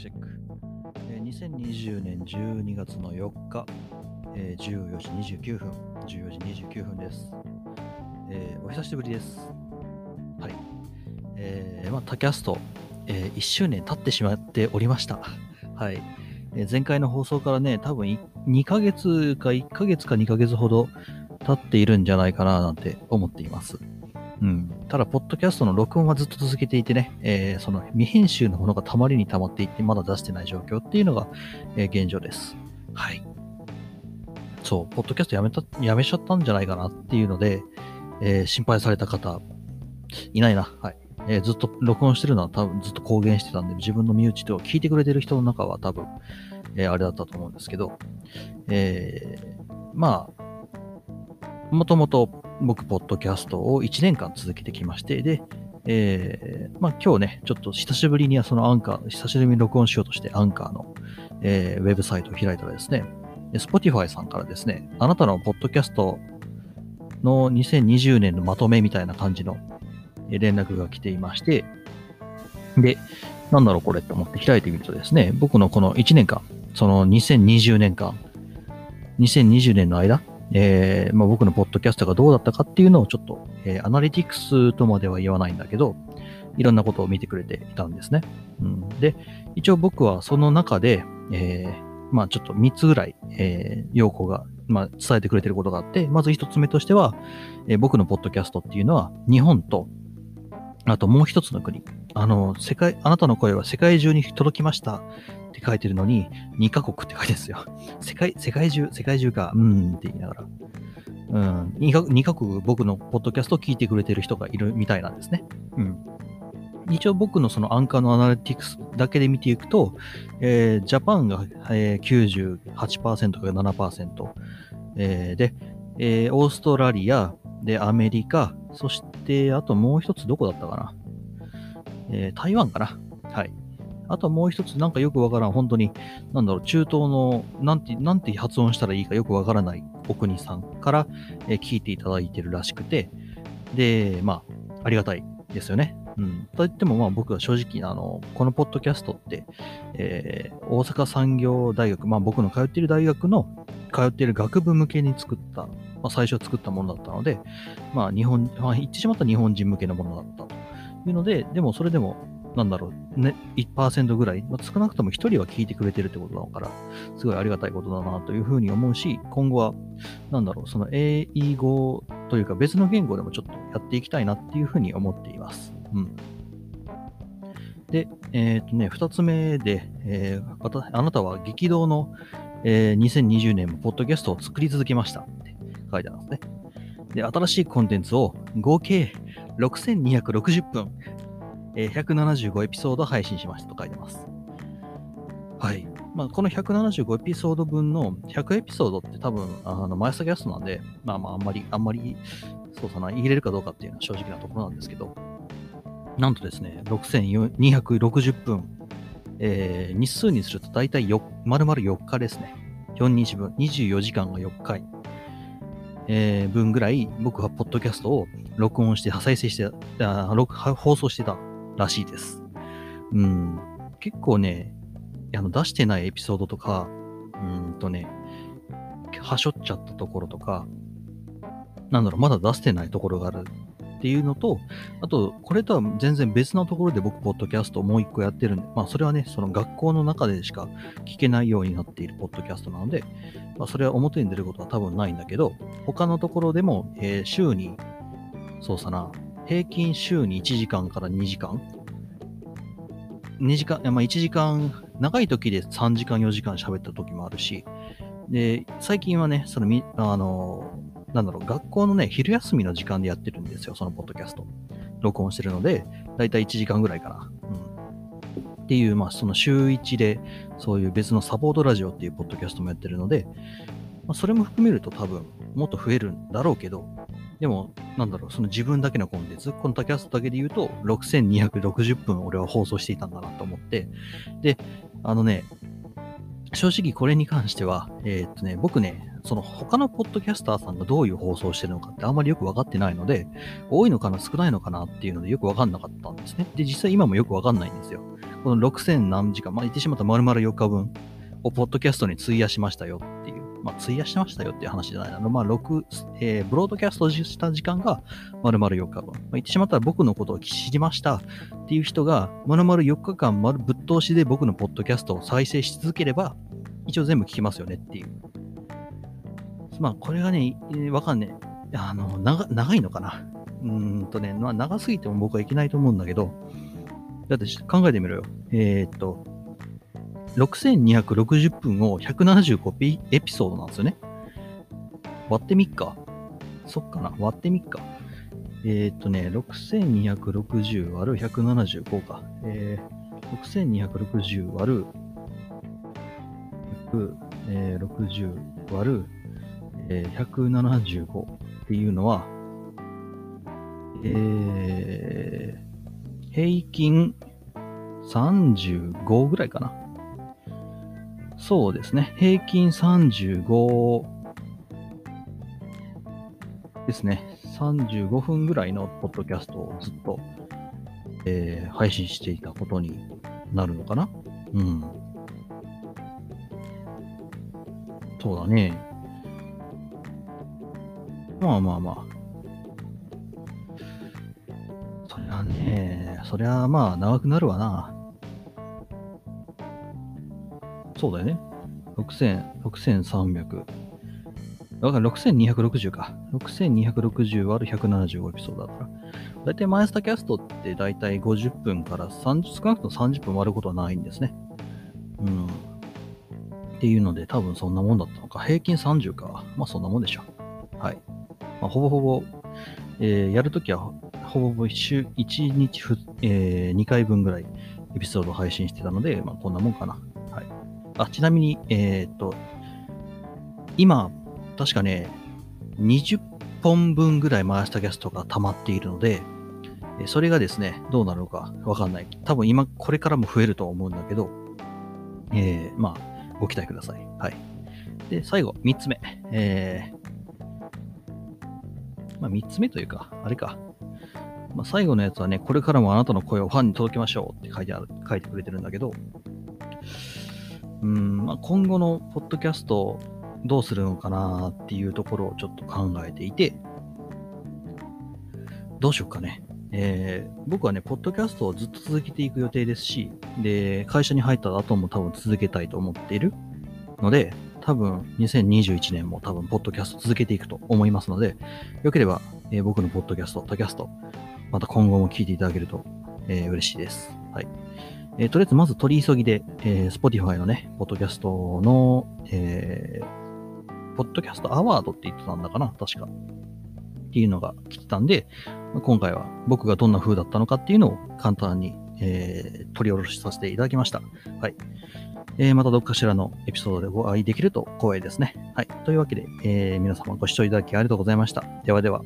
クチェック、2020年12月の4日、14時29分です。お久しぶりです。はい。タキャスト、1周年経ってしまっておりました。はい。前回の放送からね、多分1ヶ月か2ヶ月ほど経っているんじゃないかななんて思っています。ただ、ポッドキャストの録音はずっと続けていてね、その未編集のものがたまりにたまっていって、まだ出してない状況っていうのが、現状です。はい。そう、ポッドキャストやめちゃったんじゃないかなっていうので、心配された方、いないな。はい。ずっと録音してるのは多分ずっと公言してたんで、自分の身内と聞いてくれてる人の中は多分、あれだったと思うんですけど、もともと僕、ポッドキャストを1年間続けてきまして、で、今日ね、ちょっと久しぶりにそのアンカー、久しぶりに録音しようとしてアンカーの、ウェブサイトを開いたらですね、Spotify さんからですね、あなたのポッドキャストの2020年のまとめみたいな感じの連絡が来ていまして、で、なんだろうこれって思って開いてみるとですね、僕のこの1年間、その2020年の間、僕のポッドキャストがどうだったかっていうのをちょっと、アナリティクスとまでは言わないんだけど、いろんなことを見てくれていたんですね。で、一応僕はその中で、ちょっと3つぐらい、要項が、伝えてくれてることがあって、まず1つ目としては、僕のポッドキャストっていうのは、日本と、あともう一つの国、あなたの声は世界中に届きましたって書いてるのに、2カ国って書いてるんですよ。世界中か、って言いながら。2カ国僕のポッドキャストを聞いてくれてる人がいるみたいなんですね。一応僕のそのアンカーのアナリティクスだけで見ていくと、ジャパンが、98% から 7%、オーストラリア、で、アメリカ、そして、あともう一つどこだったかな、台湾かな。はい。あともう一つ、なんかよくわからん、本当に、中東の、なんて発音したらいいかよくわからないお国さんから、聞いていただいてるらしくて、で、ありがたいですよね。といっても、僕は正直、このポッドキャストって、大阪産業大学、僕の通っている大学の、通っている学部向けに作った、最初作ったものだったので、言ってしまった日本人向けのものだったというので、でもそれでも、1% ぐらい、少なくとも1人は聞いてくれてるってことなのから、すごいありがたいことだなというふうに思うし、今後は、その英語というか別の言語でもちょっとやっていきたいなっていうふうに思っています。で、2つ目で、あなたは激動の、2020年もポッドキャストを作り続けましたって書いてあるんですね。で、新しいコンテンツを合計6260分、175エピソード配信しましたと書いてます。はい。この175エピソード分の100エピソードって多分、マイスタキャストなんで、あんまり、入れるかどうかっていうのは正直なところなんですけど、なんとですね、6260分、日数にすると大体丸々4日ですね。4日分、24時間が4回、分ぐらい僕はポッドキャストを録音して、再生して、放送してたらしいです。結構ね、出してないエピソードとか、はしょっちゃったところとか、まだ出してないところがある。っていうのと、あと、これとは全然別なところで僕、ポッドキャストをもう一個やってるんで、それはね、その学校の中でしか聞けないようになっているポッドキャストなので、それは表に出ることは多分ないんだけど、他のところでも、週に、平均週に1時間から2時間、1時間、長い時で3時間、4時間喋った時もあるし、で、最近はね、学校のね、昼休みの時間でやってるんですよ、そのポッドキャスト。録音してるので、だいたい1時間ぐらいかな。っていう、その週1で、そういう別のサポートラジオっていうポッドキャストもやってるので、それも含めると多分、もっと増えるんだろうけど、でも、その自分だけのコンテンツ、このタキャストだけで言うと、6260分俺は放送していたんだなと思って、で、正直これに関しては、僕ね、その他のポッドキャスターさんがどういう放送をしてるのかってあんまりよくわかってないので、多いのかな少ないのかなっていうのでよくわかんなかったんですね。で、実際今もよくわかんないんですよ。この6000何時間、まあ言ってしまった丸々4日分をポッドキャストに費やしましたよっていう、まあ費やしましたよっていう話じゃないな、まあブロードキャストした時間が丸々4日分、まあ、言ってしまったら僕のことを知りましたっていう人が丸々4日間ぶっ通しで僕のポッドキャストを再生し続ければ一応全部聞きますよねっていう。まあこれがね、わかんねえ。長いのかな。まあ長すぎても僕はいけないと思うんだけど、だって考えてみろよ。6260分を175エピソードなんですよね。割ってみっか。そっかな。割ってみっか。6260割る175か。6260割る60割る175っていうのは、平均35ぐらいかな。そうですね。平均35ですね。35分ぐらいのポッドキャストをずっと、配信していたことになるのかな。うん。そうだね。まあまあまあ。そりゃまあ長くなるわな。そうだよね。6300。だから6260か。6260割る175エピソードだから。だいたいマイスタキャストってだいたい50分から30、少なくとも30分割ることはないんですね。うん。っていうので多分そんなもんだったのか。平均30か。まあそんなもんでしょ。はい。まあ、ほぼほぼ、やるときはほぼほぼ週1日2回分ぐらいエピソードを配信してたので、まあ、こんなもんかな。はい。あ、ちなみに、今、確かね、20本分ぐらいマイスタキャストが溜まっているので、それがですね、どうなるのかわかんない。多分今、これからも増えると思うんだけど、まあ、ご期待ください。はい。で、最後、3つ目。まあ、3つ目というか、あれか。まあ、最後のやつはね、これからもあなたの声をファンに届けましょうって書いてくれてるんだけど、まあ、今後のポッドキャストをどうするのかなっていうところをちょっと考えていて、どうしようかね。僕はね、ポッドキャストをずっと続けていく予定ですし、で、会社に入った後も多分続けたいと思っているので、多分2021年も多分ポッドキャスト続けていくと思いますので、よければ、僕のポッドキャスト、他キャスト、また今後も聞いていただけると、嬉しいです。はい。とりあえずまず取り急ぎで、Spotify のね、ポッドキャストの、ポッドキャストアワードって言ってたんだかな、確か。っていうのが来てたんで、今回は僕がどんな風だったのかっていうのを簡単に、取り下ろしさせていただきました。はい。またどっかしらのエピソードでご会いできると光栄ですね。はい。というわけで、皆様ご視聴いただきありがとうございました。ではでは。